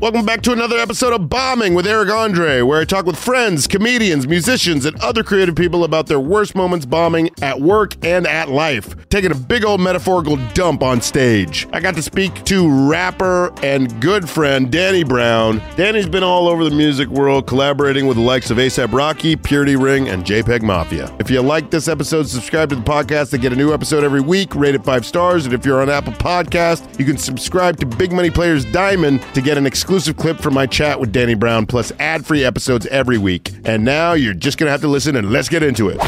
Welcome back to another episode of Bombing with Eric Andre, where I talk with friends, comedians, musicians, and other creative people about their worst moments bombing at work and at life, taking a big old metaphorical dump on stage. I got to speak to rapper and good friend Danny Brown. Danny's been all over the music world, collaborating with the likes of A$AP Rocky, Purity Ring, and JPEG Mafia. If you like this episode, subscribe to the podcast to get a new episode every week, rate it 5 stars, and if you're on Apple Podcasts, you can subscribe to Big Money Players Diamond to get an exclusive clip from my chat with Danny Brown, plus ad-free episodes every week. And now you're just going to have to listen, and let's get into it.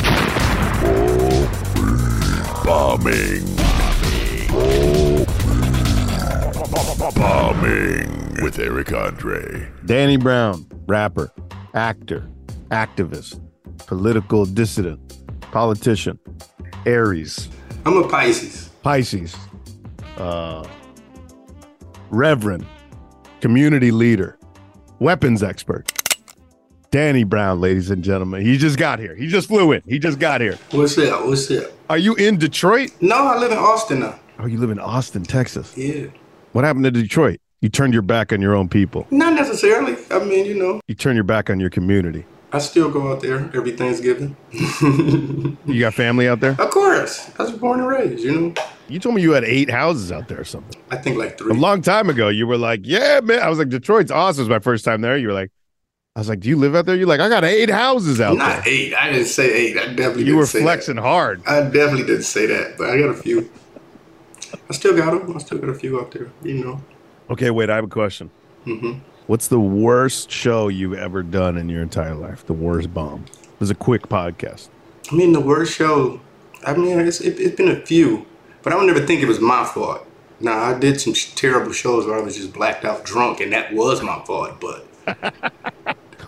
Bombing with Eric Andre. Danny Brown, rapper, actor, activist, political dissident, politician, Aries. I'm a Pisces. Reverend. Community leader, weapons expert, Danny Brown, ladies and gentlemen. He just got here. He just flew in. He just got here. What's up? Are you in Detroit? No, I live in Austin now. Oh, you live in Austin, Texas? Yeah. What happened to Detroit? You turned your back on your own people. Not necessarily. I mean, you know. You turn your back on your community. I still go out there every Thanksgiving. You got family out there? Of course. I was born and raised, you know. You told me you had 8 houses out there or something. I think like 3. A long time ago, you were like, yeah, man. I was like, Detroit's awesome. It was my first time there. You were like, I was like, do you live out there? You're like, I got 8 houses out there. Not 8. I didn't say 8. I definitely didn't say that. You were flexing hard. I definitely didn't say that, but I got a few. I still got them. I still got a few out there, you know. Okay, wait. I have a question. Mm-hmm. What's the worst show you've ever done in your entire life? The worst bomb. It was a quick podcast. I mean, the worst show, I mean, it's been a few. But I would never think it was my fault. Now, I did some terrible shows where I was just blacked out drunk, and that was my fault, but...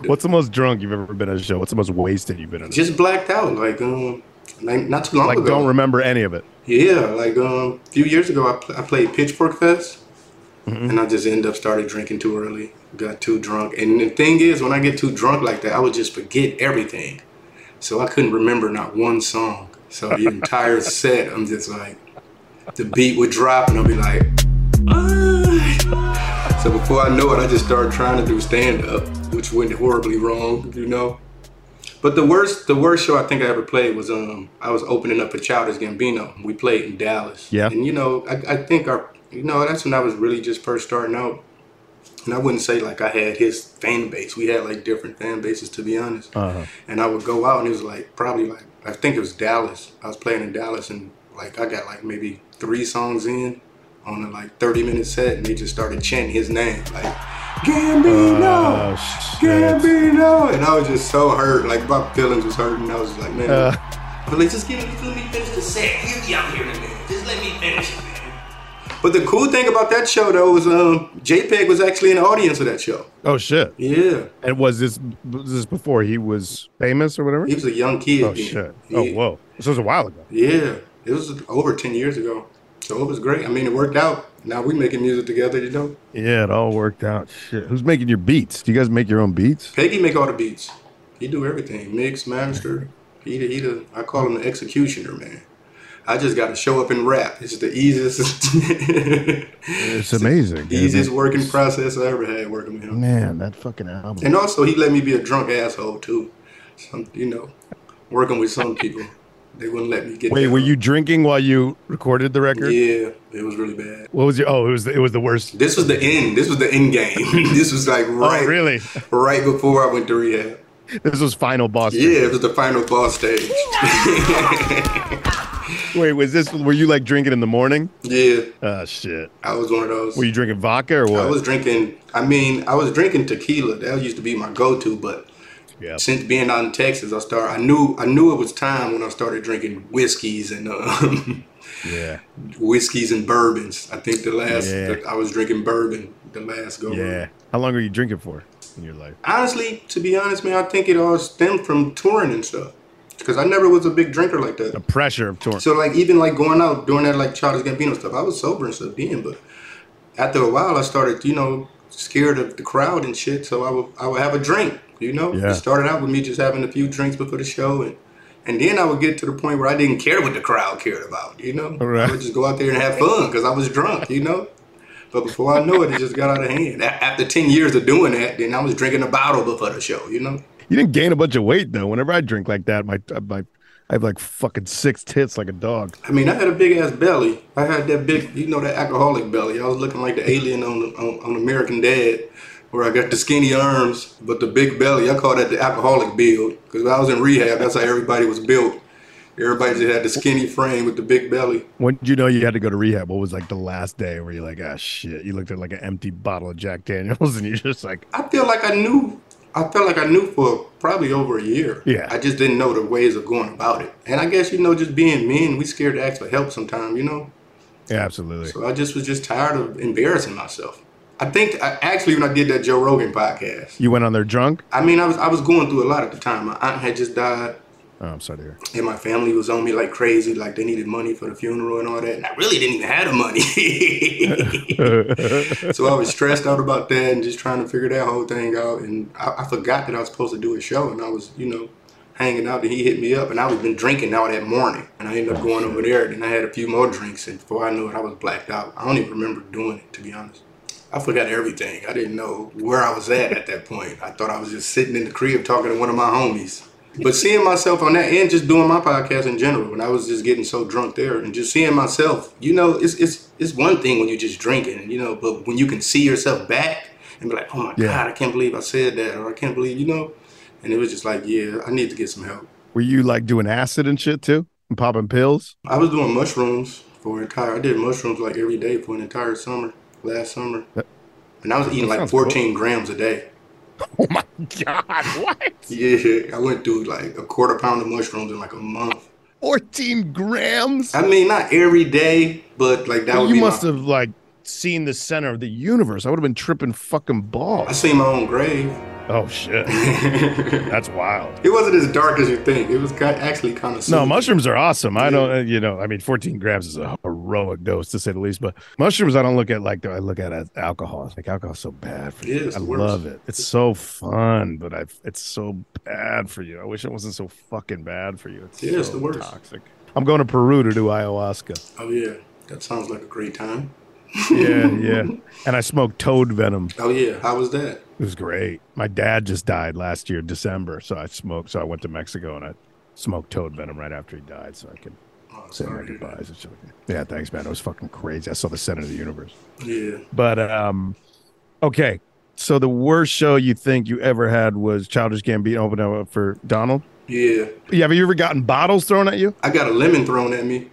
What's the most drunk you've ever been on a show? What's the most wasted you've been on a show? Just blacked out, like not too long ago. Like, don't remember any of it? Yeah, like, a few years ago, I played Pitchfork Fest, mm-hmm. and I just ended up starting drinking too early, got too drunk. And the thing is, when I get too drunk like that, I would just forget everything. So I couldn't remember not one song. So the entire set, I'm just like... The beat would drop and I'll be like, ah. So before I know it, I just started trying to do stand-up, which went horribly wrong, you know. But the worst show I think I ever played was I was opening up for Childish Gambino. We played in Dallas. Yeah. And you know, I think our that's when I was really just first starting out. And I wouldn't say like I had his fan base. We had like different fan bases, to be honest. Uh-huh. And I would go out and it was like probably like I think it was Dallas. I was playing in Dallas and like I got like maybe 3 songs in on a like 30-minute set and they just started chanting his name like Gambino, Gambino, and I was just so hurt, like my feelings was hurting. I was just like, man, but like just let me finish the set. You out here in a minute, just let me finish it, man. But the cool thing about that show though was JPEG was actually in the audience of that show. Oh shit. Yeah. And was this before he was famous or whatever? He was a young kid. Oh shit. Yeah. Oh whoa. So it was a while ago. Yeah. It was over 10 years ago. So it was great. I mean, it worked out. Now we making music together, you know? Yeah, it all worked out. Shit. Who's making your beats? Do you guys make your own beats? Peggy make all the beats. He do everything. Mix, master. He I call him the executioner, man. I just got to show up and rap. It's the easiest. It's amazing. Easiest working process I ever had working with him. Man, that fucking album. And also, he let me be a drunk asshole, too. Some, you know, working with some people. They wouldn't let me get. Wait, were you drinking while you recorded the record? Yeah, it was really bad. What was your? Oh, it was the worst. This was the end. This was the end game. This was like right, really, right before I went to rehab. This was final boss. Yeah, stage. It was the final boss stage. Wait, was this? Were you like drinking in the morning? Yeah. Oh shit. I was one of those. Were you drinking vodka or what? I was drinking tequila. That used to be my go-to, but. Yep. Since being out in Texas, I knew it was time when I started drinking whiskeys and whiskeys and bourbons. I think I was drinking bourbon the last go. Yeah. How long were you drinking for in your life? Honestly, to be honest, man, I think it all stemmed from touring and stuff because I never was a big drinker like that. The pressure of touring. So like even like going out doing that like Childish Gambino stuff, I was sober and stuff then, but after a while I started scared of the crowd and shit, so I would have a drink. It started out with me just having a few drinks before the show, and then I would get to the point where I didn't care what the crowd cared about, Right. I would just go out there and have fun because I was drunk, But before I knew it, it just got out of hand. After 10 years of doing that, then I was drinking a bottle before the show, You didn't gain a bunch of weight, though. Whenever I drink like that, I have like fucking 6 tits like a dog. I mean, I had a big-ass belly. I had that big, that alcoholic belly. I was looking like the alien on American Dad. Where I got the skinny arms, but the big belly. I call that the alcoholic build. Because when I was in rehab, that's how everybody was built. Everybody just had the skinny frame with the big belly. When did you know you had to go to rehab? What was like the last day where you're like, ah, shit. You looked at like an empty bottle of Jack Daniels and you're just like. I felt like I knew for probably over a year. Yeah. I just didn't know the ways of going about it. And I guess, just being men, we scared to ask for help sometimes, Yeah, absolutely. So I just was tired of embarrassing myself. I think actually when I did that Joe Rogan podcast. You went on there drunk? I mean, I was going through a lot at the time. My aunt had just died. Oh, I'm sorry to hear. And my family was on me like crazy, like they needed money for the funeral and all that. And I really didn't even have the money. So I was stressed out about that and just trying to figure that whole thing out. And I forgot that I was supposed to do a show and I was, hanging out and he hit me up and I was been drinking all that morning. And I ended up going over there and I had a few more drinks and before I knew it, I was blacked out. I don't even remember doing it, to be honest. I forgot everything. I didn't know where I was at that point. I thought I was just sitting in the crib talking to one of my homies. But seeing myself on that and just doing my podcast in general, and I was just getting so drunk there and just seeing myself, it's one thing when you're just drinking, but when you can see yourself back and be like, oh my God, I can't believe I said that, or I can't believe, and it was just like, yeah, I need to get some help. Were you like doing acid and shit too? And popping pills? I was doing mushrooms I did mushrooms like every day for an entire summer. Last summer, and I was eating like 14 grams a day. Oh my God, what? Yeah, I went through like a quarter pound of mushrooms in like a month. 14 grams? I mean, not every day, but like that would be. You must have like seen the center of the universe. I would have been tripping fucking balls. I seen my own grave. Oh shit, that's wild. It wasn't as dark as you think. It was actually kind of. No, mushrooms are awesome. I don't, 14 grams is a heroic dose to say the least. But mushrooms, I don't look at like I look at as alcohol. It's like alcohol's so bad for you. I love it. It's so fun, but it's so bad for you. I wish it wasn't so fucking bad for you. It's the worst. Toxic. I'm going to Peru to do ayahuasca. Oh yeah, that sounds like a great time. Yeah. And I smoked toad venom. Oh yeah, how was that? It was great. My dad just died last year, December, so I went to Mexico and I smoked toad venom right after he died so I could say my goodbyes and shit. Yeah, thanks, man. It was fucking crazy. I saw the center of the universe. Yeah. But okay. So the worst show you think you ever had was Childish Gambino opening up for Donald? Yeah. Yeah, have you ever gotten bottles thrown at you? I got a lemon thrown at me.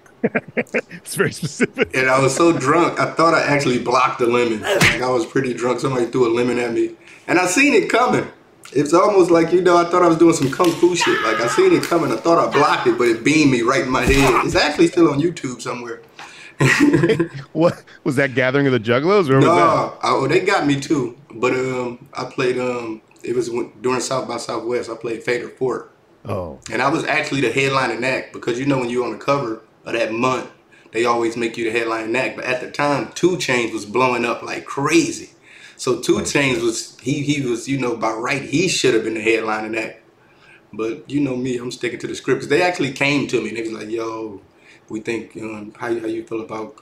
It's very specific. And I was so drunk, I thought I actually blocked the lemon. Like I was pretty drunk. Somebody threw a lemon at me. And I seen it coming. It's almost like, I thought I was doing some kung fu shit. Like I seen it coming. I thought I blocked it, but it beamed me right in my head. It's actually still on YouTube somewhere. What was that, Gathering of the Juggalos? Or no, they got me too. But I played, it was during South by Southwest, I played Fader Fort. Oh. And I was actually the headlining act because when you're on the cover of that month, they always make you the headline act. But at the time, 2 Chainz was blowing up like crazy. So 2 Chainz was, he was, you know, by right, he should have been the headline act. But you know me, I'm sticking to the script. Cause they actually came to me and they was like, yo, we think, how you feel about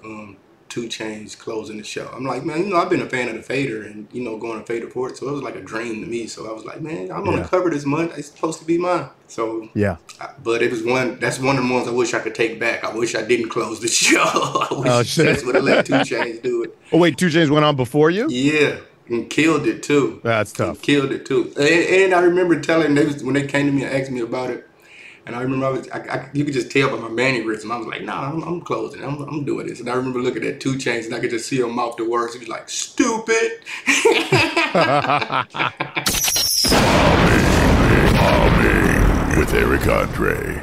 2 Chainz closing the show? I'm like, man, you know, I've been a fan of the Fader and, you know, going to Fader Fort. So it was like a dream to me. So I was like, man, I'm on the cover this month. It's supposed to be mine. So, yeah. But it was one, that's one of the ones I wish I could take back. I wish I didn't close the show. I wish that's what I let 2 Chainz do it. Oh, wait, 2 Chainz went on before you? Yeah. And killed it too. That's tough. And killed it too. And I remember telling them when they came to me and asked me about it. And I remember I you could just tell by my mannerism. I was like, nah, I'm closing. I'm doing this. And I remember looking at 2 Chainz and I could just see him mouth the words. He was like, stupid. Bombing with Eric Andre.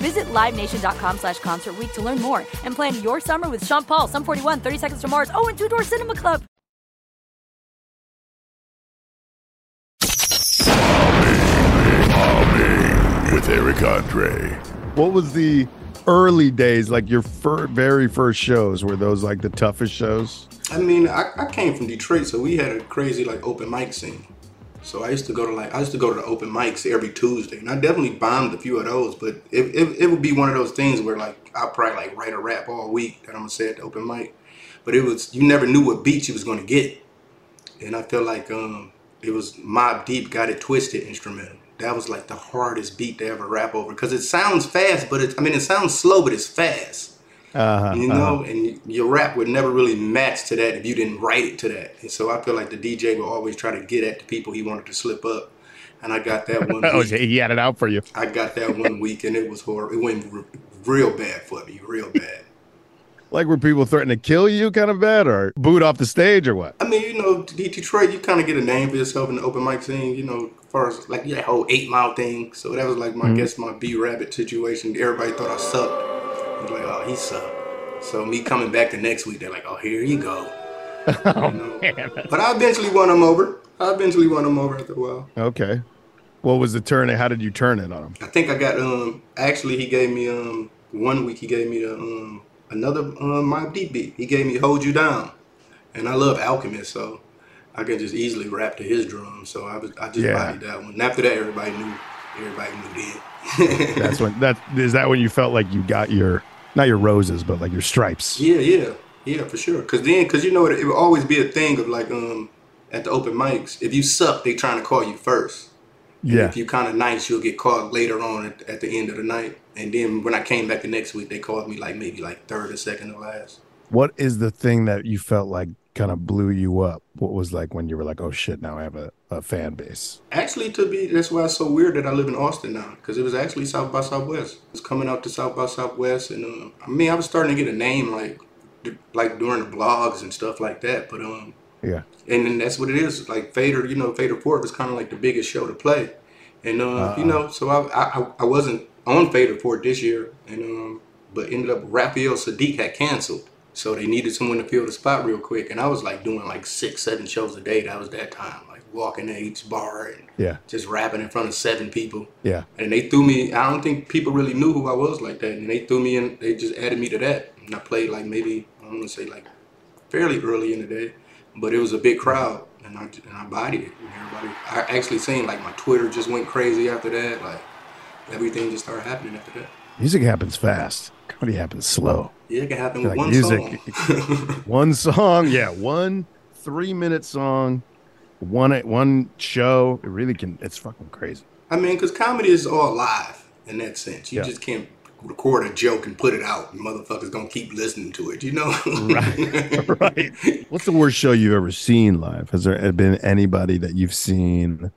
Visit LiveNation.com/Concert Week to learn more and plan your summer with Sean Paul, Sum 41, 30 Seconds to Mars, and Two Door Cinema Club. Bombing with Eric Andre. What was the early days, like your very first shows? Were those like the toughest shows? I mean, I came from Detroit, so we had a crazy like open mic scene. So I used to go to the open mics every Tuesday, and I definitely bombed a few of those. But it would be one of those things where like I probably like write a rap all week that I'm gonna say at the open mic, but it was, you never knew what beat you was gonna get. And I feel like it was Mobb Deep Got It Twisted instrumental. That was like the hardest beat to ever rap over because it sounds fast, but it sounds slow, but it's fast. And your rap would never really match to that if you didn't write it to that. And so I feel like the DJ would always try to get at the people he wanted to slip up. And I got that one week. Oh, he had it out for you. I got that one week, and it was horrible. It went real bad for me, real bad. Like, were people threatening to kill you kind of bad or boot off the stage or what? I mean, you know, Detroit, you kind of get a name for yourself in the open mic scene, you know, as far as like that whole 8 Mile thing. So that was like my, I guess, my B-Rabbit situation. Everybody thought I sucked. Like, oh, he sucked. So me coming back the next week, they're like, oh, here you go. Man. But I eventually won him over. After a while. Okay. What was the turn? How did you turn it on him? I think I got, actually, he gave me, one week he gave me another Mobb Deep beat. He gave me Hold You Down. And I love Alchemist, so I could just easily rap to his drum. So I just bodied that one. And after that, everybody knew then. Is that when you felt like you got your, not your roses, but like your stripes? Yeah, for sure. Because you know, it would always be a thing of like, at the open mics, if you suck, they trying to call you first. Yeah. And if you kind of nice, you'll get called later on at the end of the night. And then when I came back the next week, they called me like maybe like third or second or last. What is the thing that you felt like kind of blew you up? What was like when you were like, oh shit, now I have a fan base? Actually, that's why it's so weird that I live in Austin now, because it was actually South by Southwest. It was coming out to South by Southwest, and I was starting to get a name like during the blogs and stuff like that. But yeah, and then that's what it is. Like Fader Fort was kind of like the biggest show to play, And you know, so I wasn't on Fader Fort this year, and but ended up Raphael Sadiq had canceled, so they needed someone to fill the spot real quick. And I was like doing like 6-7 shows a day. That was that time, like walking to each bar and just rapping in front of 7 people. Yeah. And they threw me. I don't think people really knew who I was like that. And they threw me in. They just added me to that. And I played like maybe I want to say like fairly early in the day, but it was a big crowd. And I bodied it. And everybody, I actually seen like my Twitter just went crazy after that. Like everything just started happening after that. Music happens fast. Comedy happens slow. Yeah, it can happen with like one music. Song. One song, yeah. 1 3-minute song, one show. It really can. It's fucking crazy. I mean, because comedy is all live in that sense. You just can't record a joke and put it out. Motherfuckers gonna keep listening to it, you know? Right, right. What's the worst show you've ever seen live? Has there been anybody that you've seen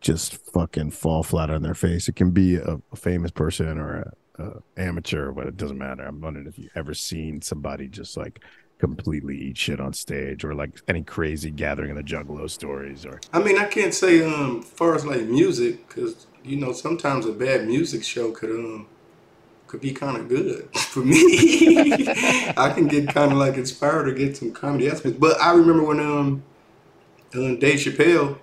just fucking fall flat on their face? It can be a famous person or an amateur, but it doesn't matter. I'm wondering if you've ever seen somebody just like completely eat shit on stage, or like any crazy Gathering of the Juggalo stories. Or I mean, I can't say far as like music, because you know sometimes a bad music show could be kind of good for me. I can get kind of like inspired or get some comedy aspects. But I remember when Dave Chappelle,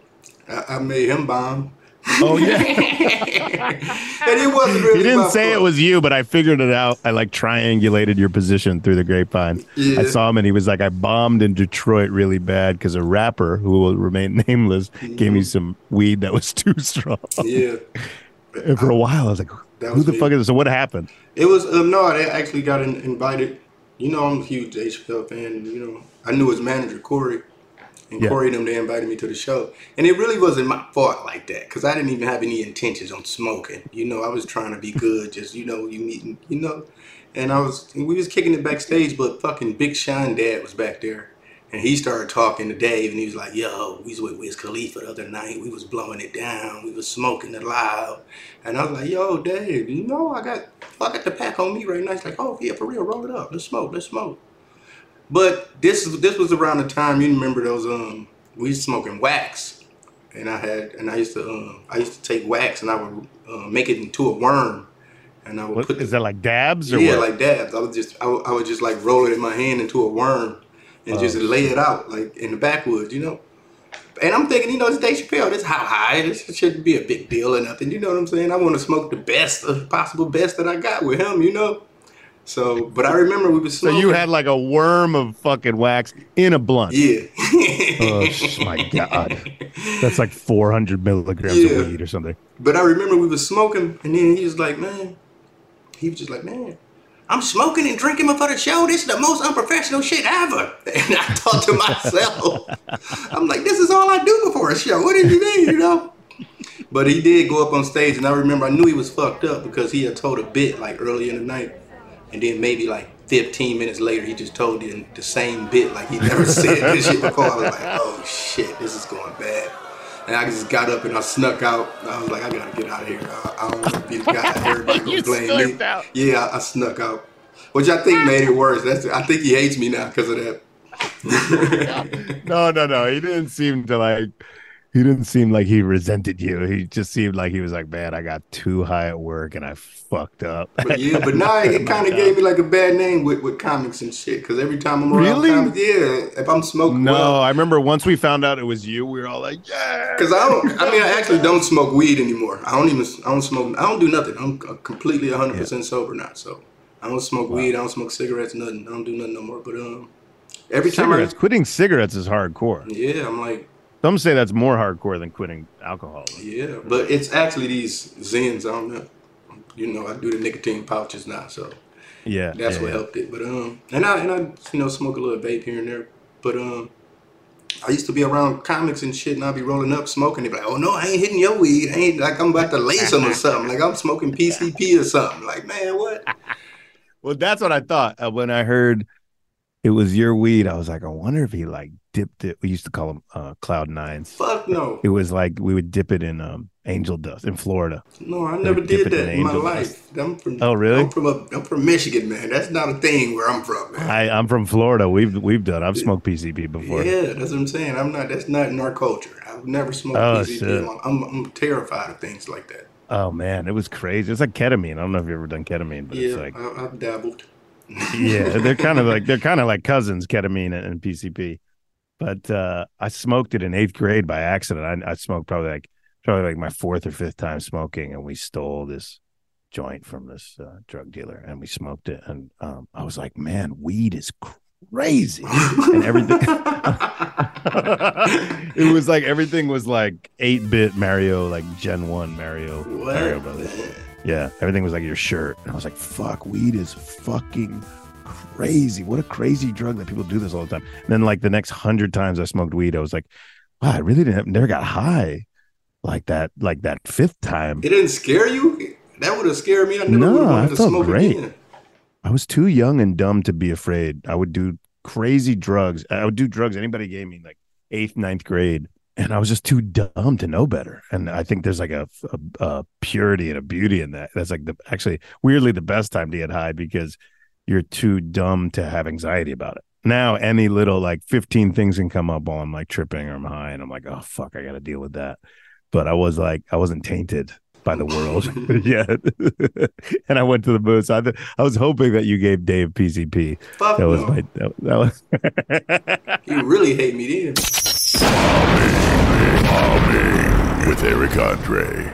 I made him bomb. Oh yeah. And it wasn't really. You didn't say it was you, but I figured it out. I like triangulated your position through the grapevine. Yeah. I saw him and he was like, I bombed in Detroit really bad because a rapper who will remain nameless gave me some weed that was too strong. Yeah. And for a while I was like, who the fuck is this? So what happened? It was, no, they actually got invited. You know, I'm a huge Dave Chappelle fan. You know, I knew his manager, Corey. And Corey and them, they invited me to the show. And it really wasn't my fault like that, because I didn't even have any intentions on smoking. You know, I was trying to be good, just, you know, And we was kicking it backstage, but fucking Big Sean dad was back there. And he started talking to Dave, and he was like, yo, we was with Wiz Khalifa the other night. We was blowing it down. We was smoking it loud. And I was like, yo, Dave, you know, I got the pack on me right now. He's like, oh, yeah, for real, roll it up. Let's smoke, let's smoke. But this was around the time, you remember those, we was smoking wax. And I used to take wax, and I would make it into a worm. And I would is that like dabs or what? Yeah, like dabs. I would just like roll it in my hand into a worm. And just lay it out, like, in the backwoods, you know? And I'm thinking, you know, it's Dave Chappelle. This is how high. This shouldn't be a big deal or nothing. You know what I'm saying? I want to smoke the best, possible best that I got with him, you know? So, but I remember we was smoking. So you had, like, a worm of fucking wax in a blunt. Yeah. Oh, my God. That's like 400 milligrams of weed or something. But I remember we was smoking, and then he was just like, man. I'm smoking and drinking before the show. This is the most unprofessional shit ever. And I thought to myself, I'm like, this is all I do before a show. What did you mean, you know? But he did go up on stage, and I remember I knew he was fucked up because he had told a bit like early in the night. And then maybe like 15 minutes later, he just told the same bit like he never said this shit before. I was like, oh shit, this is going bad. And I just got up and I snuck out. I was like, I gotta get out of here. I don't want to be the guy. Everybody gonna blame me. Out. Yeah, I snuck out, which I think made it worse. I think he hates me now because of that. No. He didn't seem like he resented you. He just seemed like he was like, man, I got too high at work and I fucked up. But now it kind of gave me like a bad name with comics and shit. Because every time I'm around comics, if I'm smoking. I remember once we found out it was you, we were all like, yeah. Because I actually don't smoke weed anymore. I don't do nothing. I'm completely 100% sober now. So I don't smoke weed. I don't smoke cigarettes, nothing. I don't do nothing no more. But every time quitting cigarettes is hardcore. Yeah, I'm like. Some say that's more hardcore than quitting alcohol. Yeah, but it's actually these Zins. I don't know. You know, I do the nicotine pouches now, so that's what helped it. But and I you know smoke a little vape here and there. But I used to be around comics and shit, and I'd be rolling up smoking. They'd be like, oh no, I ain't hitting your weed. I ain't like I'm about to lace them or something. Like I'm smoking PCP or something. Like man, what? Well, that's what I thought when I heard it was your weed. I was like, I wonder if he like. Dipped it. We used to call them cloud nines. Fuck no. It was like we would dip it in angel dust in Florida. No, I never did that in my life. I'm from Michigan, man. That's not a thing where I'm from, man. I'm from Florida. I've smoked PCP before. Yeah, that's what I'm saying. That's not in our culture. I, I've never smoked PCP. I'm terrified of things like that. Oh man, it was crazy. It's like ketamine. I don't know if you've ever done ketamine, but yeah, it's like I've dabbled. Yeah, they're kind of like cousins, ketamine and PCP. But I smoked it in 8th grade by accident. I smoked probably like my 4th or 5th time smoking, and we stole this joint from this drug dealer, and we smoked it, and I was like, man, weed is crazy. And everything it was like everything was like 8-bit Mario, like Gen 1 Mario Brothers. Yeah, everything was like your shirt, and I was like, fuck, weed is fucking crazy. What a crazy drug that people do this all the time. And then like the next 100 times I smoked weed, I was like, wow, I really never got high like that 5th time. It didn't scare you? That would have scared me. I never would have wanted to smoke great. Again. I was too young and dumb to be afraid. I would do crazy drugs. I would do drugs anybody gave me, like 8th, 9th grade. And I was just too dumb to know better. And I think there's like a purity and a beauty in that. That's like actually weirdly the best time to get high, because you're too dumb to have anxiety about it. Now, any little like 15 things can come up while I'm like tripping or I'm high, and I'm like, oh fuck, I got to deal with that. But I was like, I wasn't tainted by the world yet. And I went to the booth. So I was hoping that you gave Dave PCP. Fuck that was no. My that was you really hate me then. Bombing with Eric Andre.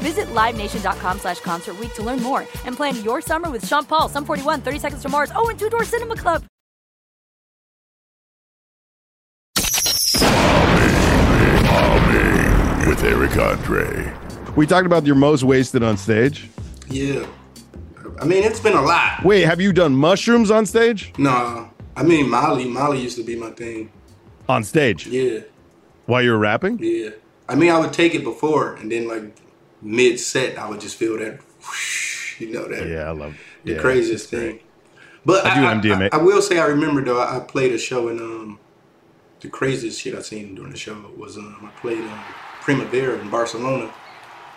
Visit LiveNation.com/Concert Week to learn more and plan your summer with Sean Paul, Sum 41, 30 Seconds to Mars, and Two Door Cinema Club. Bombing with Eric Andre. We talked about your most wasted on stage. Yeah. I mean, it's been a lot. Wait, have you done mushrooms on stage? No. I mean, Molly used to be my thing. On stage? Yeah. While you were rapping? Yeah. I mean, I would take it before, and then like mid-set, I would just feel that, whoosh, you know, that. Yeah, I love it. The craziest thing. But I will say, I remember though, I played a show, and the craziest shit I seen during the show was I played Primavera in Barcelona,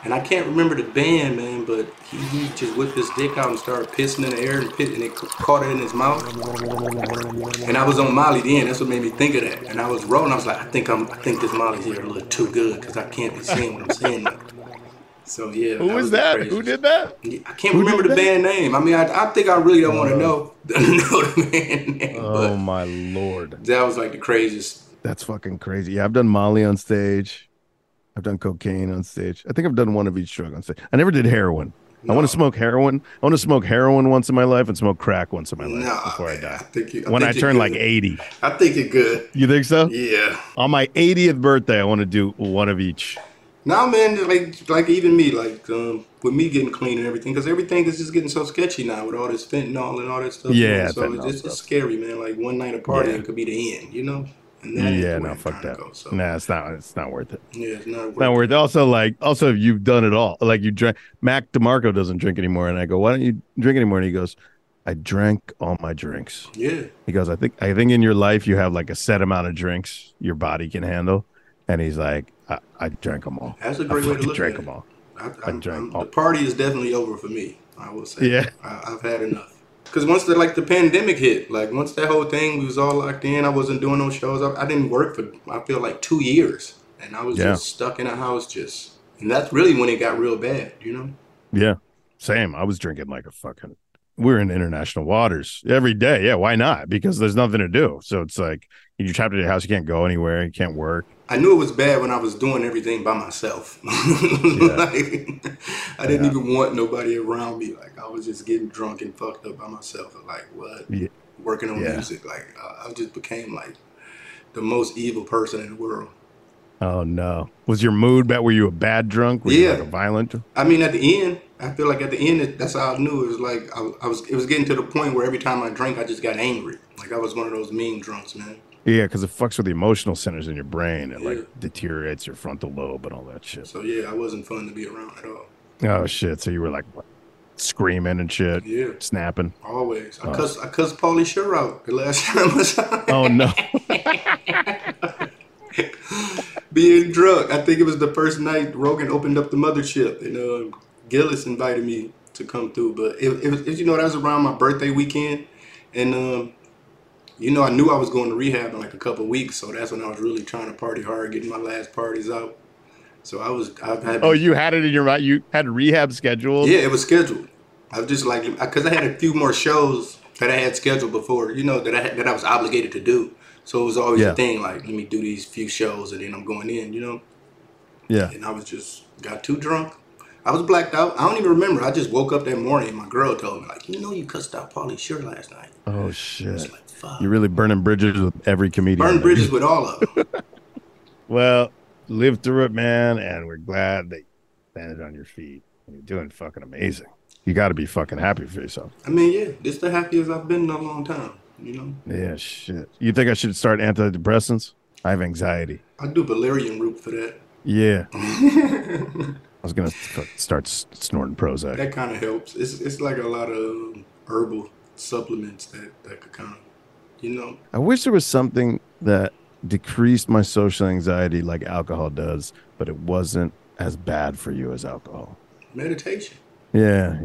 and I can't remember the band, man, but he just whipped his dick out and started pissing in the air and it caught it in his mouth. And I was on Molly then. That's what made me think of that. And I was rolling. I was like, I think this Molly's here a little too good, because I can't be seeing what I'm seeing now. So yeah, who was that? Who did that? I can't remember the band name. I mean, I think I really don't want to know the band name. Oh my lord, that was like the craziest. That's fucking crazy. Yeah, I've done Molly on stage. I've done cocaine on stage. I think I've done one of each drug on stage. I never did heroin. No. I want to smoke heroin. I want to smoke heroin once in my life and smoke crack once in my life before I die. I think when I turn like 80. I think you're good. You think so? Yeah. On my 80th birthday, I want to do one of each. Now, man, like even me, like with me getting clean and everything, because everything is just getting so sketchy now with all this fentanyl and all that stuff. Yeah, man. So it's scary, man. Like one night of party, it could be the end, you know? And yeah, no, fuck that. Go, so. Nah, it's not worth it. Yeah, it's not worth it. Also, you've done it all. Like you drank. Mac DeMarco doesn't drink anymore, and I go, why don't you drink anymore? And he goes, I drank all my drinks. Yeah. He goes, I think in your life you have like a set amount of drinks your body can handle. And he's like, I drank them all. That's a great way to look at it. I drank them all. The party is definitely over for me, I will say. Yeah. I've had enough. Because once the pandemic hit, once that whole thing, we was all locked in. I wasn't doing no shows. I didn't work for, I feel like, 2 years. And I was just stuck in a house just. And that's really when it got real bad, you know? Yeah. Same. I was drinking like a fucking... We're in international waters every day. Yeah, why not? Because there's nothing to do. So it's like you're trapped in your house. You can't go anywhere. You can't work. I knew it was bad when I was doing everything by myself. I didn't even want nobody around me. I was just getting drunk and fucked up by myself. What? Yeah. Working on music. I just became the most evil person in the world. Oh, no. Was your mood bad? Were you a bad drunk? Were you a violent drunk? I mean, at the end. I feel like at the end, that's how I knew it was it was getting to the point where every time I drank, I just got angry. I was one of those mean drunks, man. Yeah, because it fucks with the emotional centers in your brain. It deteriorates your frontal lobe and all that shit. So yeah, I wasn't fun to be around at all. Oh shit! So you were screaming and shit. Yeah, snapping. Always. I cussed Paulie Shore out the last time I saw him. Oh no. Being drunk, I think it was the first night Rogan opened up the mothership and. Gillis invited me to come through, but that was around my birthday weekend, and I knew I was going to rehab in a couple of weeks, so that's when I was really trying to party hard, getting my last parties out. So you had it in your mind. You had rehab scheduled. Yeah, it was scheduled. I was just because I had a few more shows that I had scheduled before, that I was obligated to do. So it was always a thing let me do these few shows and then I'm going in, Yeah. And I was just got too drunk. I was blacked out. I don't even remember. I just woke up that morning and my girl told me, you cussed out Paulie Shore last night. Oh, shit. I was like, fuck. You're really burning bridges with every comedian. Burn bridges with all of them. Well, lived through it, man, and we're glad that you landed on your feet. You're doing fucking amazing. You got to be fucking happy for yourself. I mean, yeah, this is the happiest I've been in a long time, Yeah, shit. You think I should start antidepressants? I have anxiety. I do valerian root for that. Yeah. I was going to start snorting Prozac. That kind of helps. It's like a lot of herbal supplements that could kind of, I wish there was something that decreased my social anxiety like alcohol does, but it wasn't as bad for you as alcohol. Meditation. Yeah.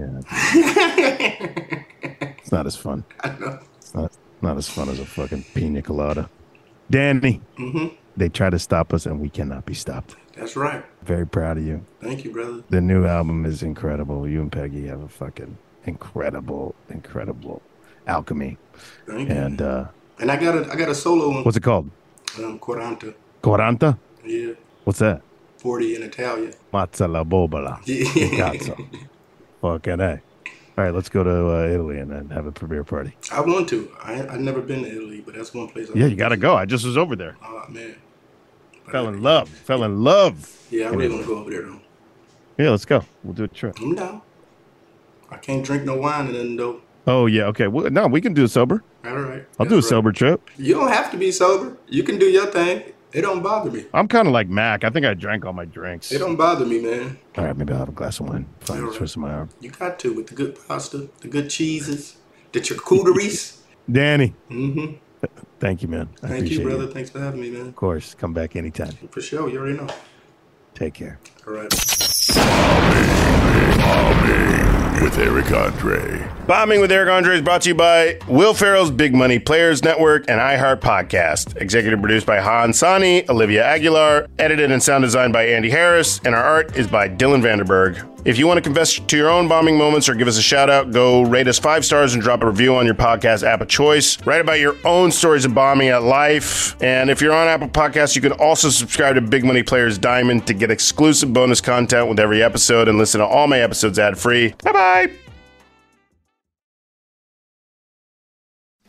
It's not as fun. I know. It's not as fun as a fucking pina colada. Danny. Mm-hmm. They try to stop us, and we cannot be stopped. That's right. Very proud of you. Thank you, brother. The new album is incredible. You and Peggy have a fucking incredible, incredible alchemy. Thank you. And I got a solo one. What's it called? Quaranta. Quaranta? Yeah. What's that? 40 in Italian. Mazza la bobola. Yeah. Fucking A. All right, let's go to Italy and then have a premiere party. I want to. I've never been to Italy, but that's one place. Yeah, you got to go. I just was over there. Oh, man. Fell in love. Yeah, I really want to go over there, though. Yeah, let's go. We'll do a trip. I'm down. I can't drink no wine and then, though. Oh, yeah, okay. Well, no, we can do it sober. All right. I'll do a sober trip. You don't have to be sober. You can do your thing. It don't bother me. I'm kind of like Mac. I think I drank all my drinks. It don't bother me, man. All right, maybe I'll have a glass of wine. Fine, right. Twist my arm. You got to with the good pasta, the good cheeses, the charcuteries. Danny. Mm-hmm. Thank you, man. Thank you, brother. Thanks for having me, man. Of course. Come back anytime. For sure. You already know. Take care. All right. Bombing with Eric Andre. Bombing with Eric Andre is brought to you by Will Ferrell's Big Money Players Network and iHeart Podcast. Executive produced by Han Sani, Olivia Aguilar, edited and sound designed by Andy Harris, and our art is by Dylan Vanderberg. If you want to confess to your own bombing moments or give us a shout out, go rate us 5 stars and drop a review on your podcast app of choice. Write about your own stories of bombing at life. And if you're on Apple Podcasts, you can also subscribe to Big Money Players Diamond to get exclusive bonus content with every episode and listen to all my episodes ad free. Bye bye.